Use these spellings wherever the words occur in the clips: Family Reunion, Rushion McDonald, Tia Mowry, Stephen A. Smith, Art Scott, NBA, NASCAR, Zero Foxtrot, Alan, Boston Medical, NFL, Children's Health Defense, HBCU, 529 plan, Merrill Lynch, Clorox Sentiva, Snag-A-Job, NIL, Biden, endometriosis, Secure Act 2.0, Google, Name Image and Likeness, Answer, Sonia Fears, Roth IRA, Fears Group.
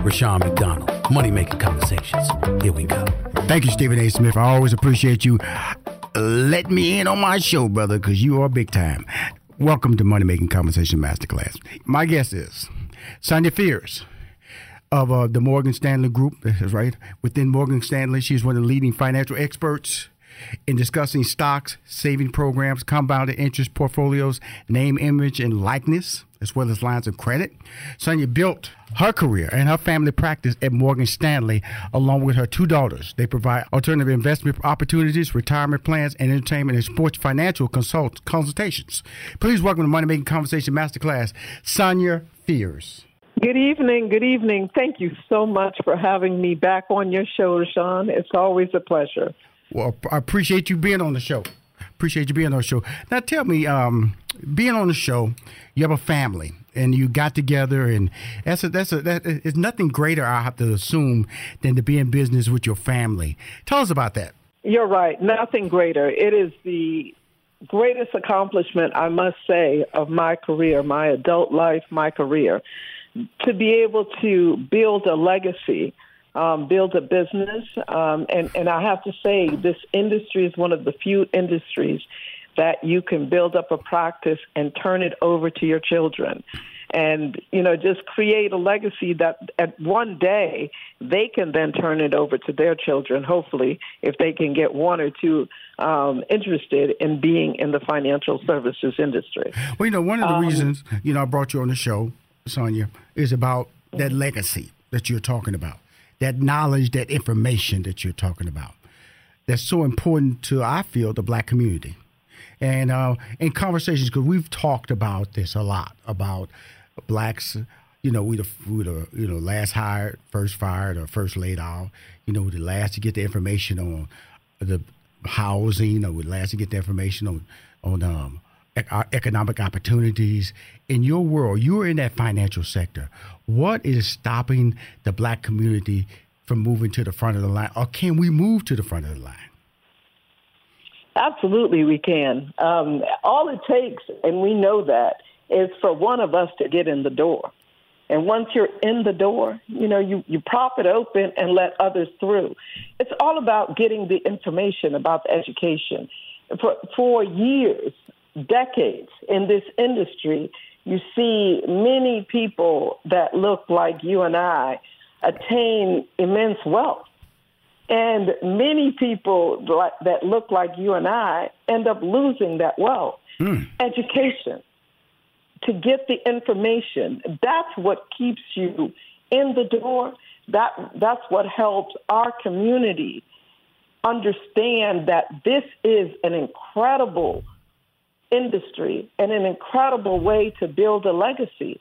Rushion McDonald. Money Making Conversations. Here we go. Thank you, Stephen A. Smith. I always appreciate you. Let me in on my show, brother, because you are big time. Welcome to Money Making Conversation Masterclass. My guest is Sonia Fears of the Morgan Stanley Group. That's right. Within Morgan Stanley, she's one of the leading financial experts in discussing stocks, saving programs, compounded interest portfolios, name, image, and likeness, as well as lines of credit. Sonia built her career and her family practice at Morgan Stanley, along with her two daughters. They provide alternative investment opportunities, retirement plans, and entertainment and sports financial consultations. Please welcome to Money Making Conversation Masterclass, Sonia Fears. Good evening. Good evening. Thank you so much for having me back on your show, Sean. It's always a pleasure. Well, I appreciate you being on the show. Now, tell me, being on the show, you have a family and you got together, and that is nothing greater, I have to assume, than to be in business with your family. Tell us about that. You're right. Nothing greater. It is the greatest accomplishment, I must say, of my career, my adult life, my career, to be able to build a legacy. Build a business, and I have to say this industry is one of the few industries that you can build up a practice and turn it over to your children and, you know, just create a legacy that at one day they can then turn it over to their children, hopefully, if they can get one or two interested in being in the financial services industry. Well, you know, one of the reasons, you know, I brought you on the show, Sonia, is about that legacy that you're talking about. That knowledge, that information that you're talking about, that's so important to, I feel, the Black community. And in conversations, because we've talked about this a lot, about Blacks, you know, we're the last hired, first fired, or first laid out. You know, we're the last to get the information on the housing, or we're the last to get the information on economic opportunities. In your world, you're in that financial sector. What is stopping the Black community from moving to the front of the line? Or can we move to the front of the line? Absolutely, we can. All it takes, and we know that, is for one of us to get in the door. And once you're in the door, you know, you prop it open and let others through. It's all about getting the information about the education. For years, decades in this industry, you see many people that look like you and I attain immense wealth. And many people that look like you and I end up losing that wealth. Education, to get the information, that's what keeps you in the door. That's what helps our community understand that this is an incredible industry and an incredible way to build a legacy,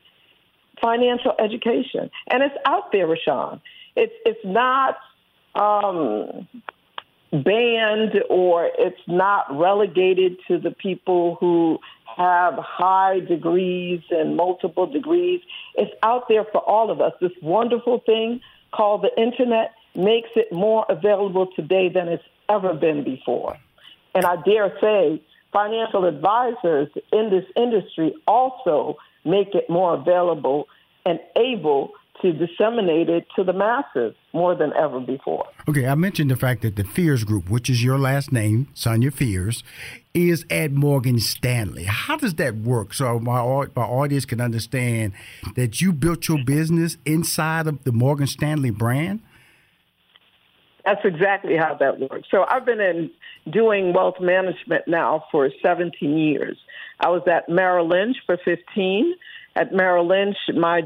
financial education. And it's out there, Rashawn. It's not banned, or it's not relegated to the people who have high degrees and multiple degrees. It's out there for all of us. This wonderful thing called the internet makes it more available today than it's ever been before. And I dare say financial advisors in this industry also make it more available and able to disseminate it to the masses more than ever before. Okay, I mentioned the fact that the Fears Group, which is your last name, Sonia Fears, is at Morgan Stanley. How does that work? So my audience can understand that you built your business inside of the Morgan Stanley brand? That's exactly how that works. So I've been doing wealth management now for 17 years. I was at Merrill Lynch for 15. At Merrill Lynch, my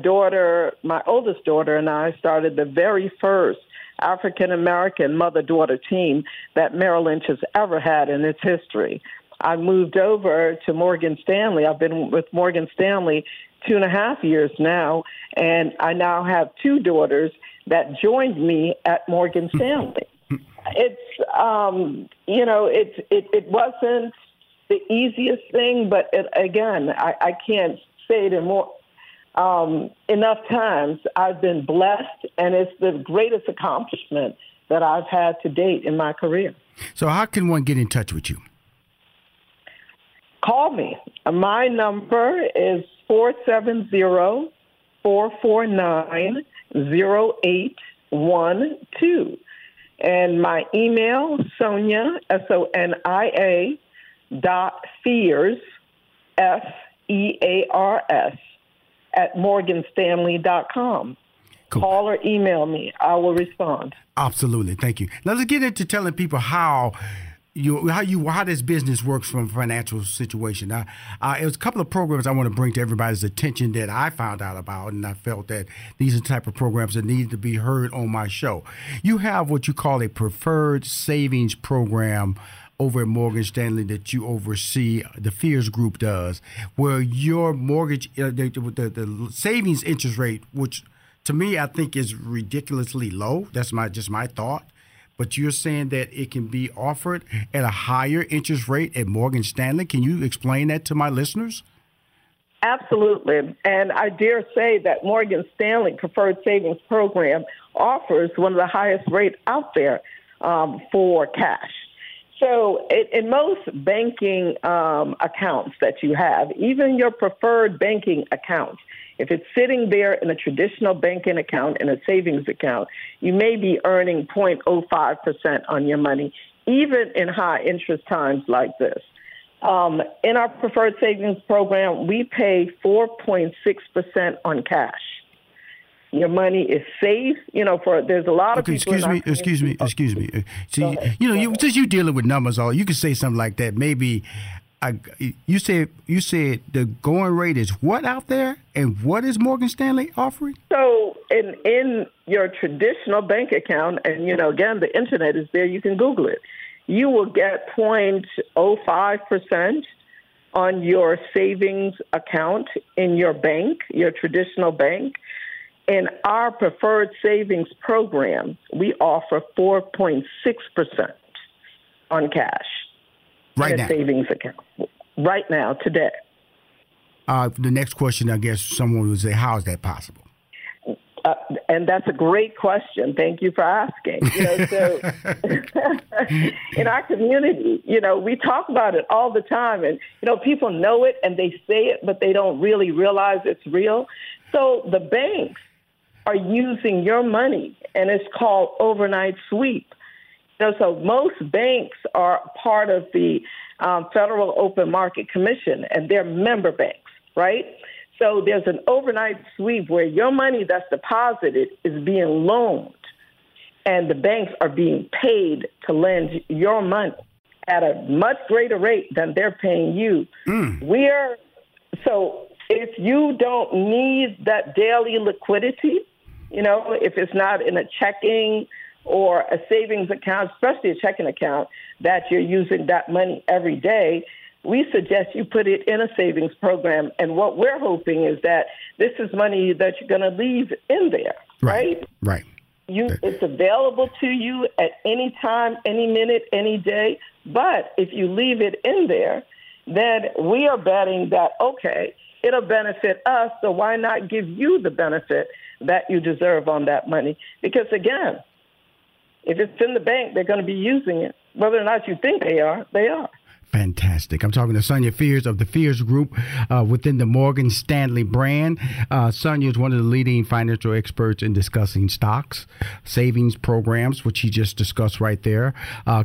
oldest daughter and I started the very first African-American mother-daughter team that Merrill Lynch has ever had in its history. I moved over to Morgan Stanley. I've been with Morgan Stanley 2.5 years now, and I now have two daughters that joined me at Morgan Stanley. It's, it wasn't the easiest thing, but I can't say it in more enough times. I've been blessed, and it's the greatest accomplishment that I've had to date in my career. So how can one get in touch with you? Call me. My number is 470-449-0812. And my email, Sonia, S-O-N-I-A .fears, F-E-A-R-S, @morganstanley.com. Cool. Call or email me. I will respond. Absolutely. Thank you. Now let's get into telling people how this business works from a financial situation. It was a couple of programs I want to bring to everybody's attention that I found out about, and I felt that these are the type of programs that needed to be heard on my show. You have what you call a preferred savings program over at Morgan Stanley that you oversee, the Fears Group does, where your mortgage, the savings interest rate, which to me I think is ridiculously low. That's just my thought. But you're saying that it can be offered at a higher interest rate at Morgan Stanley. Can you explain that to my listeners? Absolutely. And I dare say that Morgan Stanley Preferred Savings Program offers one of the highest rates out there for cash. So in most banking accounts that you have, even your preferred banking account, if it's sitting there in a traditional banking account, in a savings account, you may be earning 0.05% on your money, even in high interest times like this. In our preferred savings program, we pay 4.6% on cash. Your money is safe, there's a lot of people. Excuse me. See, since you're dealing with numbers, you can say something like that. Maybe you said the going rate is what out there, and what is Morgan Stanley offering? So, in your traditional bank account, and again, the internet is there. You can Google it. You will get 0.05% on your savings account in your bank, your traditional bank. In our preferred savings program, we offer 4.6% on cash. Right now. Savings account. Right now, today. The next question, I guess someone would say, how is that possible? And that's a great question. Thank you for asking. So in our community, we talk about it all the time. And, people know it and they say it, but they don't really realize it's real. So the banks are using your money, and it's called overnight sweep. So most banks are part of the Federal Open Market Commission, and they're member banks, right? So there's an overnight sweep where your money that's deposited is being loaned, and the banks are being paid to lend your money at a much greater rate than they're paying you. So if you don't need that daily liquidity, if it's not in a checking or a savings account, especially a checking account, that you're using that money every day, we suggest you put it in a savings program. And what we're hoping is that this is money that you're going to leave in there, right? Right. It's available to you at any time, any minute, any day. But if you leave it in there, then we are betting that, okay, it'll benefit us, so why not give you the benefit that you deserve on that money? Because, again, If it's in the bank, they're going to be using it. Whether or not you think they are, they are. Fantastic. I'm talking to Sonia Fears of the Fears Group within the Morgan Stanley brand. Sonia is one of the leading financial experts in discussing stocks, savings programs, which he just discussed right there,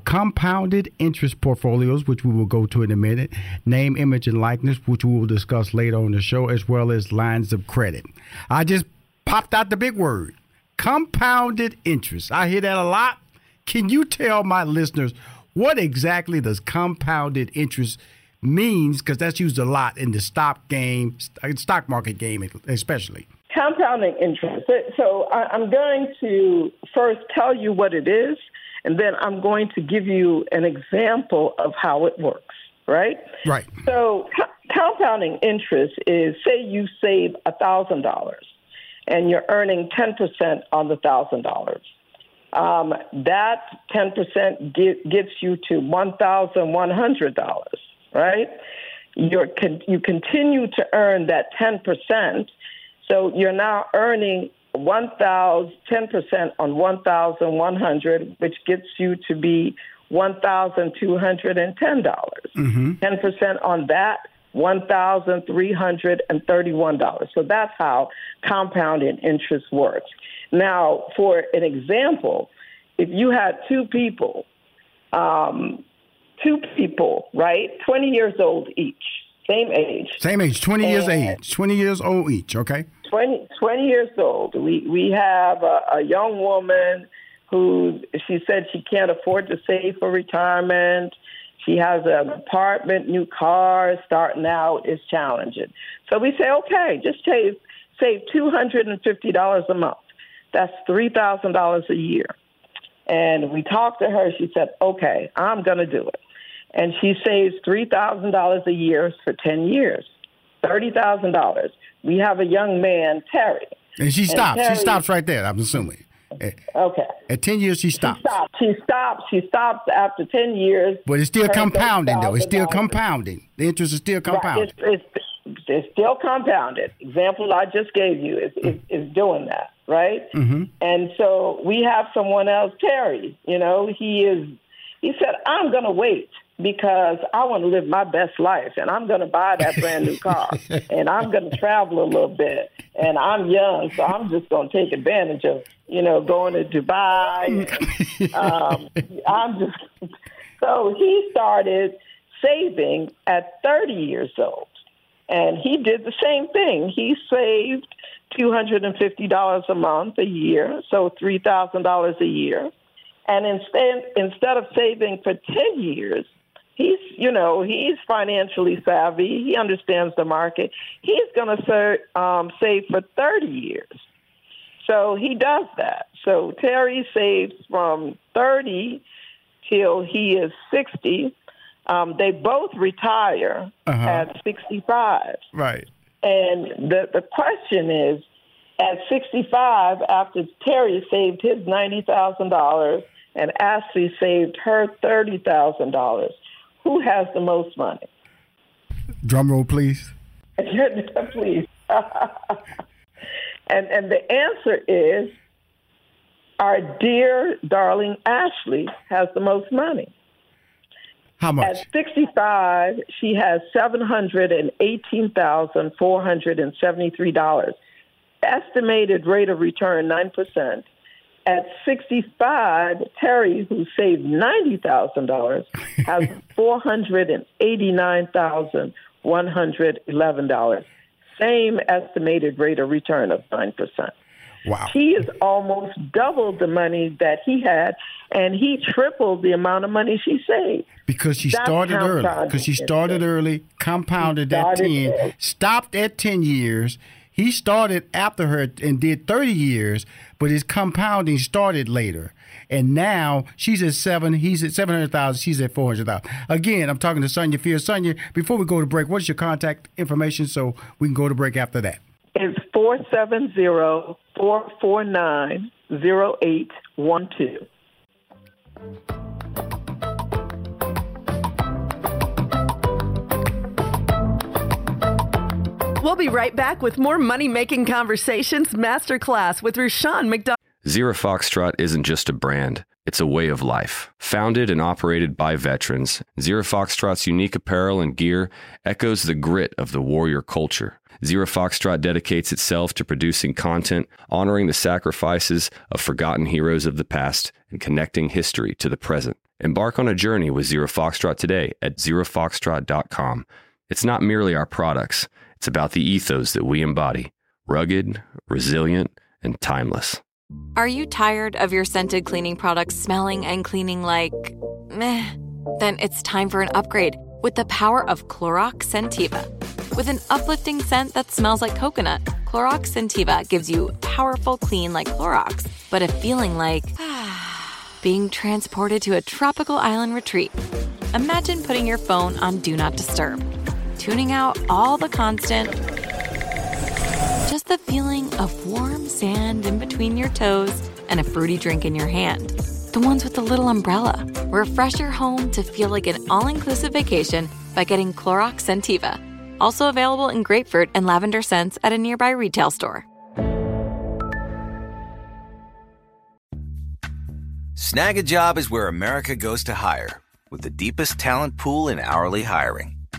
compounded interest portfolios, which we will go to in a minute, name, image, and likeness, which we will discuss later on the show, as well as lines of credit. I just popped out the big word, compounded interest. I hear that a lot. Can you tell my listeners what exactly does compounded interest means? Because that's used a lot in the stock market game, especially. Compounding interest. So I'm going to first tell you what it is, and then I'm going to give you an example of how it works, right? Right. So compounding interest is, say you save $1,000, and you're earning 10% on the $1,000. That 10% gets you to $1,100, right? You continue to earn that 10%, so you're now earning 10% on $1,100, which gets you to be $1,210. Mm-hmm. 10% on that, $1,331. So that's how compounding interest works. Now, for an example, if you had two people, right, 20 years old each, same age, 20 years old each, okay? 20 years old. We have a young woman who, she said she can't afford to save for retirement. She has an apartment, new car, starting out is challenging. So we say, okay, just save $250 a month. That's $3,000 a year. And we talked to her. She said, okay, I'm going to do it. And she saves $3,000 a year for 10 years, $30,000. We have a young man, Terry. And she stops. She stops right there, I'm assuming. Okay. At 10 years, she stops. She stops after 10 years. But it's still compounding, though. It's still compounding. The interest is still compounding. Right. It's still compounded. Example I just gave you is doing that, right? Mm-hmm. And so we have someone else, Terry. You know, he said, I'm going to wait because I want to live my best life, and I'm going to buy that brand new car, and I'm going to travel a little bit, and I'm young, so I'm just going to take advantage of, you know, going to Dubai. And, so he started saving at 30 years old. And he did the same thing. He saved $250 a month, a year, so $3,000 a year. And instead of saving for 10 years, he's financially savvy. He understands the market. He's going to save for 30 years. So he does that. So Terry saves from 30 till he is 60. They both retire at 65. Right. And the question is, at 65, after Terry saved his $90,000 and Ashley saved her $30,000, who has the most money? Drum roll, please. Please. And the answer is, our dear, darling Ashley has the most money. How much? At 65, she has $718,473. Estimated rate of return, 9%. At 65, Terry, who saved $90,000, has $489,111. Same estimated rate of return of 9%. Wow. He is almost double the money that he had, and he tripled the amount of money she saved. Because she started early. Compounded at 10, stopped at 10 years. He started after her and did 30 years, but his compounding started later. And now she's at 7, he's at 700,000, she's at 400,000. Again, I'm talking to Sonia Fears. Sonia, before we go to break, what's your contact information so we can go to break after that? It's 470-449-0812. We'll be right back with more money-making conversations masterclass with Rushion McDonald. Zero Foxtrot isn't just a brand, it's a way of life. Founded and operated by veterans, Zero Foxtrot's unique apparel and gear echoes the grit of the warrior culture. Zero Foxtrot dedicates itself to producing content, honoring the sacrifices of forgotten heroes of the past, and connecting history to the present. Embark on a journey with Zero Foxtrot today at zerofoxtrot.com. It's not merely our products, it's about the ethos that we embody. Rugged, resilient, and timeless. Are you tired of your scented cleaning products smelling and cleaning like meh? Then it's time for an upgrade with the power of Clorox Sentiva. With an uplifting scent that smells like coconut, Clorox Sentiva gives you powerful clean like Clorox, but a feeling like being transported to a tropical island retreat. Imagine putting your phone on Do Not Disturb, tuning out all the constant, just the feeling of warm sand in between your toes and a fruity drink in your hand. The ones with the little umbrella. Refresh your home to feel like an all-inclusive vacation by getting Clorox Sentiva. Also available in grapefruit and lavender scents at a nearby retail store. Snag-A-Job is where America goes to hire, with the deepest talent pool in hourly hiring.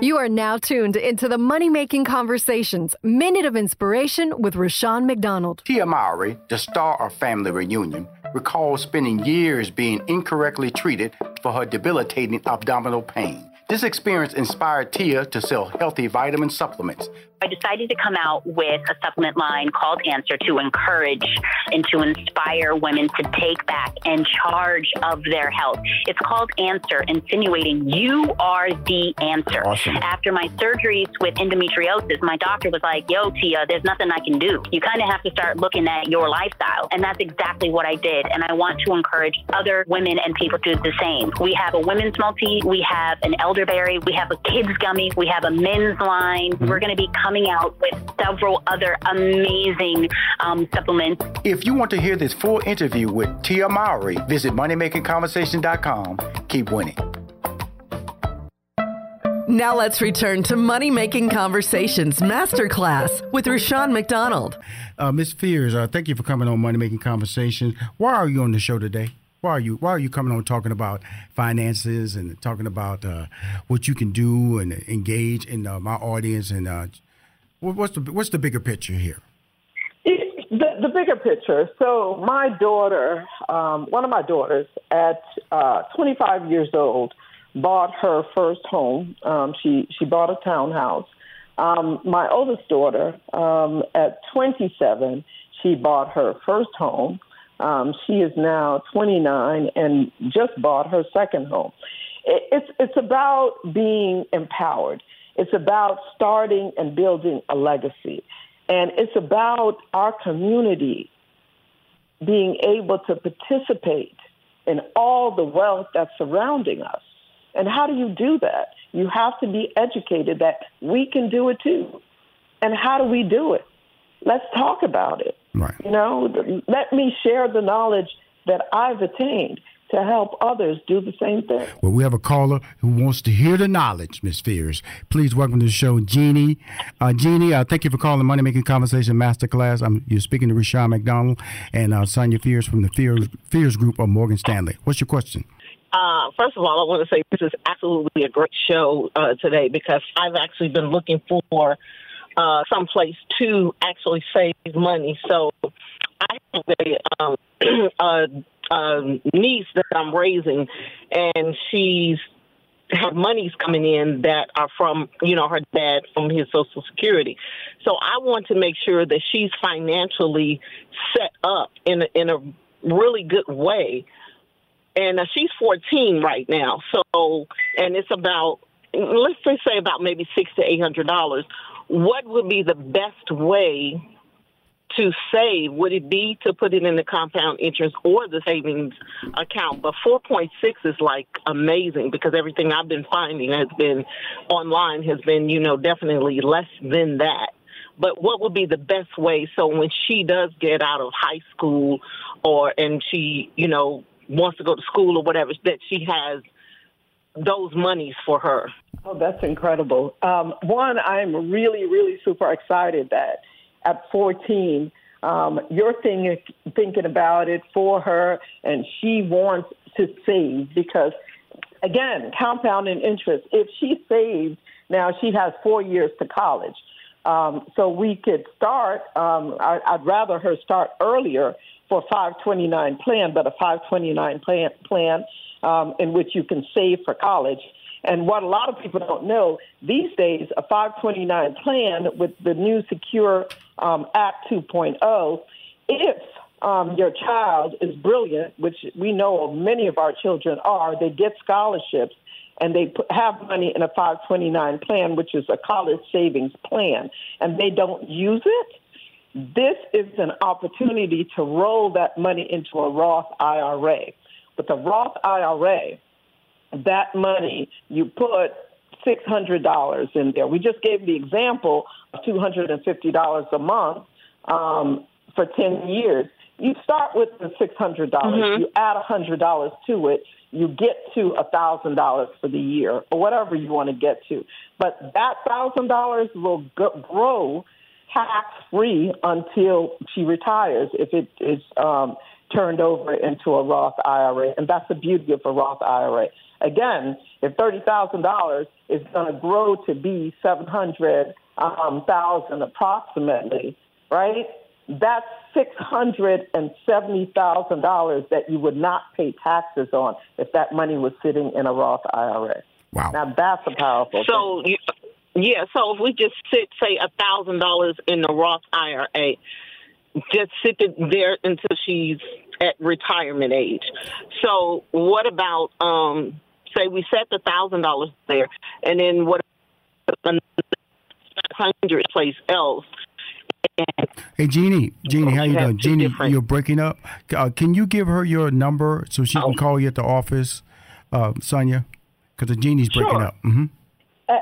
You are now tuned into the money-making conversations, Minute of Inspiration with Rushion McDonald. Tia Mowry, the star of Family Reunion, recalls spending years being incorrectly treated for her debilitating abdominal pain. This experience inspired Tia to sell healthy vitamin supplements. I decided to come out with a supplement line called Answer to encourage and to inspire women to take back and charge of their health. It's called Answer, insinuating you are the answer. Awesome. After my surgeries with endometriosis, my doctor was like, yo, Tia, there's nothing I can do. You kind of have to start looking at your lifestyle. And that's exactly what I did. And I want to encourage other women and people to do the same. We have a women's multi, we have an elderberry, we have a kids gummy, we have a men's line. Mm-hmm. We're going to be coming out with several other amazing supplements. If you want to hear this full interview with Tia Mowry, visit moneymakingconversation.com. Keep winning. Now let's return to Money Making Conversations Masterclass with Rushion McDonald. Ms. Fears, thank you for coming on Money Making Conversations. Why are you on the show today? Why are you coming on talking about finances and talking about what you can do and engage in my audience and What's the bigger picture here? The bigger picture. So my daughter, one of my daughters at 25 years old, bought her first home. She bought a townhouse. My oldest daughter, at 27, she bought her first home. She is now 29 and just bought her second home. It's about being empowered. It's about starting and building a legacy. And it's about our community being able to participate in all the wealth that's surrounding us. And how do you do that? You have to be educated that we can do it too. And how do we do it? Let's talk about it. Right. You know, let me share the knowledge that I've attained to help others do the same thing. Well, we have a caller who wants to hear the knowledge, Ms. Fears. Please welcome to the show, Jeannie. Jeannie, thank you for calling Money Making Conversation Masterclass. You're speaking to Rushion McDonald and Sonia Fears from the Fears Group of Morgan Stanley. What's your question? First of all, I want to say this is absolutely a great show today because I've actually been looking for some place to actually save money. So I have a niece that I'm raising, and she's have monies coming in that are from, you know, her dad from his Social Security. So I want to make sure that she's financially set up in a really good way. And she's 14 right now. So, and it's about, let's just say about maybe $600 to $800. What would be the best way to save? Would it be to put it in the compound interest or the savings account? But 4.6 is like amazing, because everything I've been finding has been online has been, you know, definitely less than that. But what would be the best way? So when she does get out of high school, or and she, you know, wants to go to school or whatever, that she has those monies for her. Oh, that's incredible. One, I'm really, really super excited that at 14, you're thinking about it for her, and she wants to save because, again, compounding interest. If she saves, now she has 4 years to college. So we could start, I'd rather her start earlier for 529 plan, but a 529 plan in which you can save for college. And what a lot of people don't know, these days, a 529 plan with the new Secure Act 2.0, if your child is brilliant, which we know many of our children are, they get scholarships and they have money in a 529 plan, which is a college savings plan, and they don't use it. This is an opportunity to roll that money into a Roth IRA. With a Roth IRA, that money, you put $600 in there. We just gave the example of $250 a month for 10 years. You start with the $600. Mm-hmm. You add $100 to it. You get to $1,000 for the year or whatever you want to get to. But that $1,000 will grow tax-free until she retires if it is turned over into a Roth IRA. And that's the beauty of a Roth IRA. Again, if $30,000 is going to grow to be $700,000 approximately, right, that's $670,000 that you would not pay taxes on if that money was sitting in a Roth IRA. Wow. Now, that's a powerful thing. Yeah, so if we just say $1,000 in the Roth IRA, just sit there until she's at retirement age. So what about, say we set the $1,000 there, and then what about $500 place else? Hey, Jeannie, how you doing? Jeannie, you're breaking up. Can you give her your number so she can call you at the office, Sonia? Because the Jeannie's breaking up. Mm-hmm.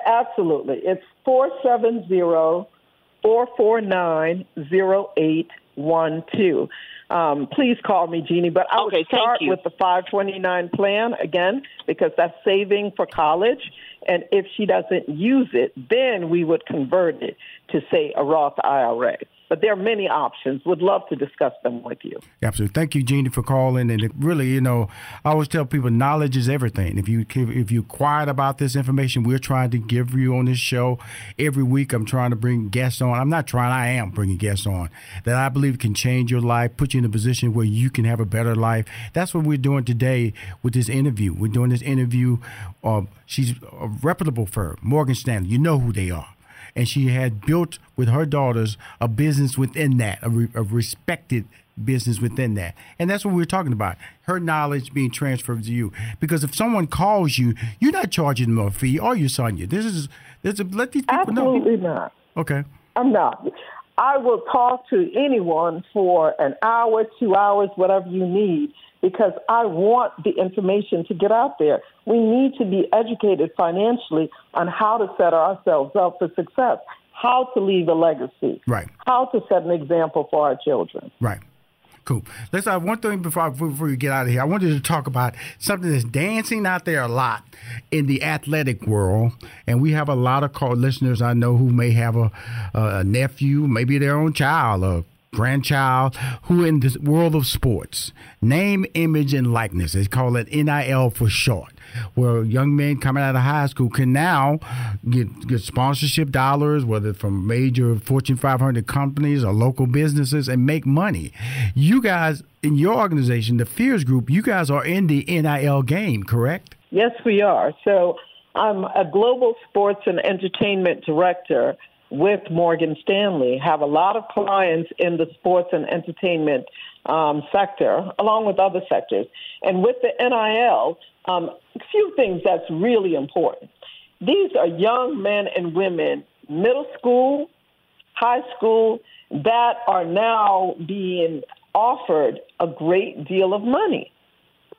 Absolutely. It's 470-449-0812. Please call me, Jeannie. But I would start with the 529 plan, again, because that's saving for college. And if she doesn't use it, then we would convert it to, say, a Roth IRA. But there are many options. Would love to discuss them with you. Absolutely. Thank you, Jeannie, for calling. And it really, you know, I always tell people knowledge is everything. If you're quiet about this information, we're trying to give you on this show every week. I'm trying to bring guests on. I'm not trying. I am bringing guests on that I believe can change your life, put you in a position where you can have a better life. That's what we're doing today with this interview. We're doing this interview. She's a reputable firm, Morgan Stanley. You know who they are. And she had built with her daughters a business within that, a respected business within that. And that's what we were talking about, her knowledge being transferred to you. Because if someone calls you, you're not charging them a fee, are you, Sonia? Let these people know. Absolutely not. Okay. I'm not. I will talk to anyone for an hour, 2 hours, whatever you need, because I want the information to get out there. We need to be educated financially on how to set ourselves up for success, how to leave a legacy, right? How to set an example for our children. Right. Cool. Let's have one thing before we get out of here. I wanted to talk about something that's dancing out there a lot in the athletic world. And we have a lot of listeners I know who may have a nephew, maybe their own child, a grandchild, who in the world of sports, name, image, and likeness. They call it NIL for short, where young men coming out of high school can now get sponsorship dollars, whether from major Fortune 500 companies or local businesses, and make money. You guys, in your organization, the Fears Group, you guys are in the NIL game, correct? Yes, we are. So I'm a global sports and entertainment director with Morgan Stanley, have a lot of clients in the sports and entertainment sector, along with other sectors. And with the NIL, a few things that's really important. These are young men and women, middle school, high school, that are now being offered a great deal of money,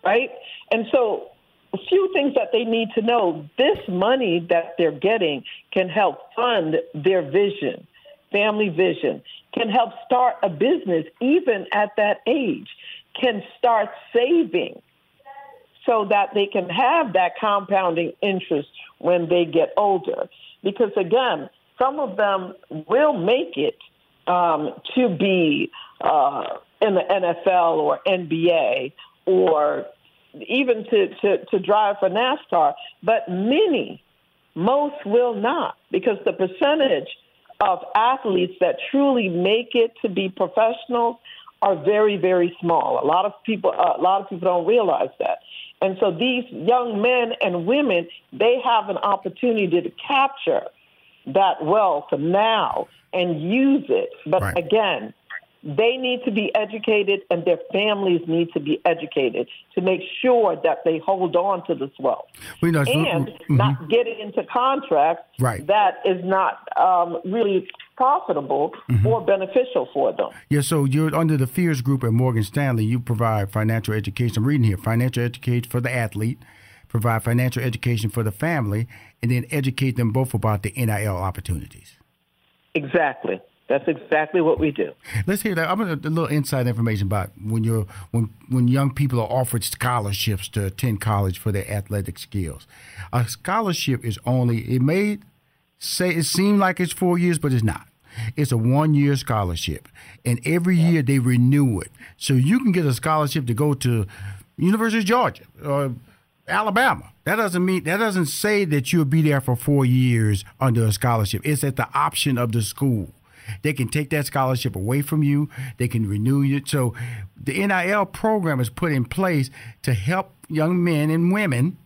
right? And so a few things that they need to know. This money that they're getting can help fund their vision, family vision, can help start a business even at that age, can start saving so that they can have that compounding interest when they get older. Because, again, some of them will make it to be in the NFL or NBA or even to drive for NASCAR, but most will not, because the percentage of athletes that truly make it to be professionals are very, very small. A lot of people don't realize that. And so these young men and women, they have an opportunity to capture that wealth now and use it. But right. Again, they need to be educated, and their families need to be educated to make sure that they hold on to this wealth. We know, and not getting into contracts that is not really profitable or beneficial for them. Yeah, so you're under the Fears Group at Morgan Stanley. You provide financial education. I'm reading here, financial education for the athlete, provide financial education for the family, and then educate them both about the NIL opportunities. Exactly. That's exactly what we do. Let's hear that. I'm going to a little inside information about when young people are offered scholarships to attend college for their athletic skills. A scholarship is only, it may say it seem like it's 4 years, but it's not. It's a one-year scholarship, and every year they renew it. So you can get a scholarship to go to University of Georgia or Alabama. That doesn't say that you'll be there for 4 years under a scholarship. It's at the option of the school. They can take that scholarship away from you. They can renew it. So the NIL program is put in place to help young men and women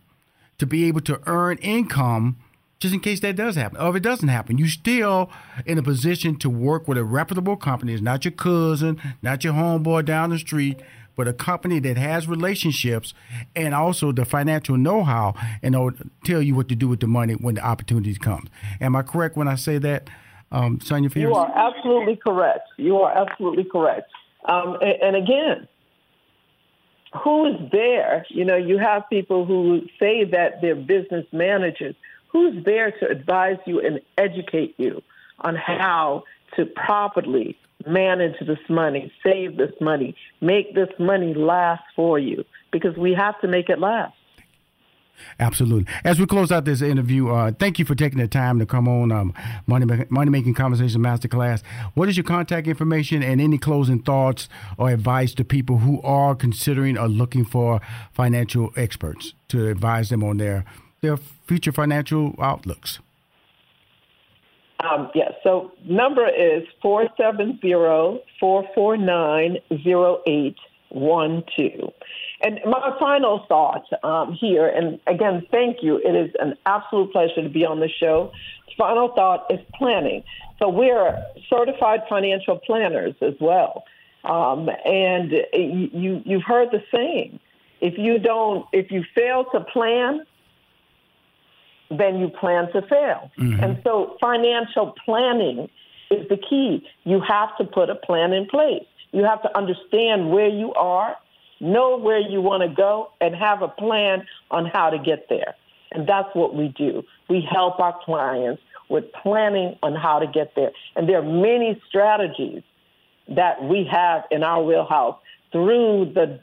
to be able to earn income just in case that does happen. Or if it doesn't happen, you're still in a position to work with a reputable company. It's not your cousin, not your homeboy down the street, but a company that has relationships and also the financial know-how, and they'll tell you what to do with the money when the opportunities come. Am I correct when I say that? Sonia Fears? You are absolutely correct. And again, who is there? You know, you have people who say that they're business managers. Who's there to advise you and educate you on how to properly manage this money, save this money, make this money last for you? Because we have to make it last. Absolutely. As we close out this interview, thank you for taking the time to come on Money Making Conversation Masterclass. What is your contact information and any closing thoughts or advice to people who are considering or looking for financial experts to advise them on their future financial outlooks? So number is 470-449-0812. And my final thought here, and again, thank you. It is an absolute pleasure to be on the show. Final thought is planning. So we're certified financial planners as well. And you've heard the saying, if you fail to plan, then you plan to fail. Mm-hmm. And so financial planning is the key. You have to put a plan in place. You have to understand where you are, know where you want to go, and have a plan on how to get there. And that's what we do. We help our clients with planning on how to get there. And there are many strategies that we have in our wheelhouse through the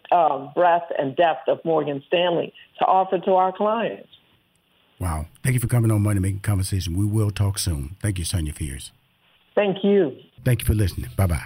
breadth and depth of Morgan Stanley to offer to our clients. Wow. Thank you for coming on Money Making Conversation. We will talk soon. Thank you, Sonia Fears. Thank you. Thank you for listening. Bye-bye.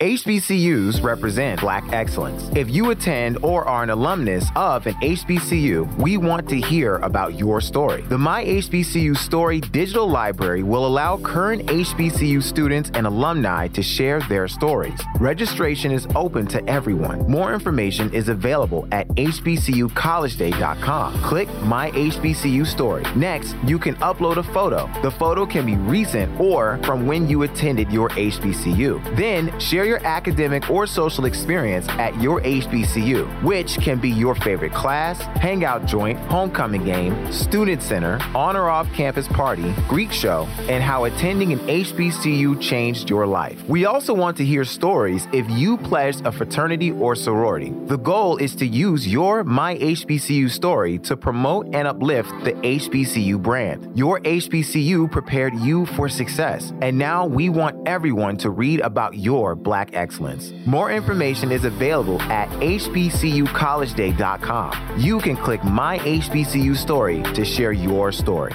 HBCUs represent Black excellence. If you attend or are an alumnus of an HBCU, we want to hear about your story. The My HBCU Story digital library will allow current HBCU students and alumni to share their stories. Registration is open to everyone. More information is available at hbcucollegeday.com. Click My HBCU Story. Next, you can upload a photo. The photo can be recent or from when you attended your HBCU. Then, share your academic or social experience at your HBCU, which can be your favorite class, hangout joint, homecoming game, student center, on or off campus party, Greek show, and how attending an HBCU changed your life. We also want to hear stories if you pledged a fraternity or sorority. The goal is to use your My HBCU Story to promote and uplift the HBCU brand. Your HBCU prepared you for success, and now we want everyone to read about your Black excellence. More information is available at hbcucollegeday.com. You can click My HBCU Story to share your story.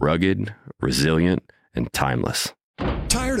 Rugged, resilient, and timeless. Tired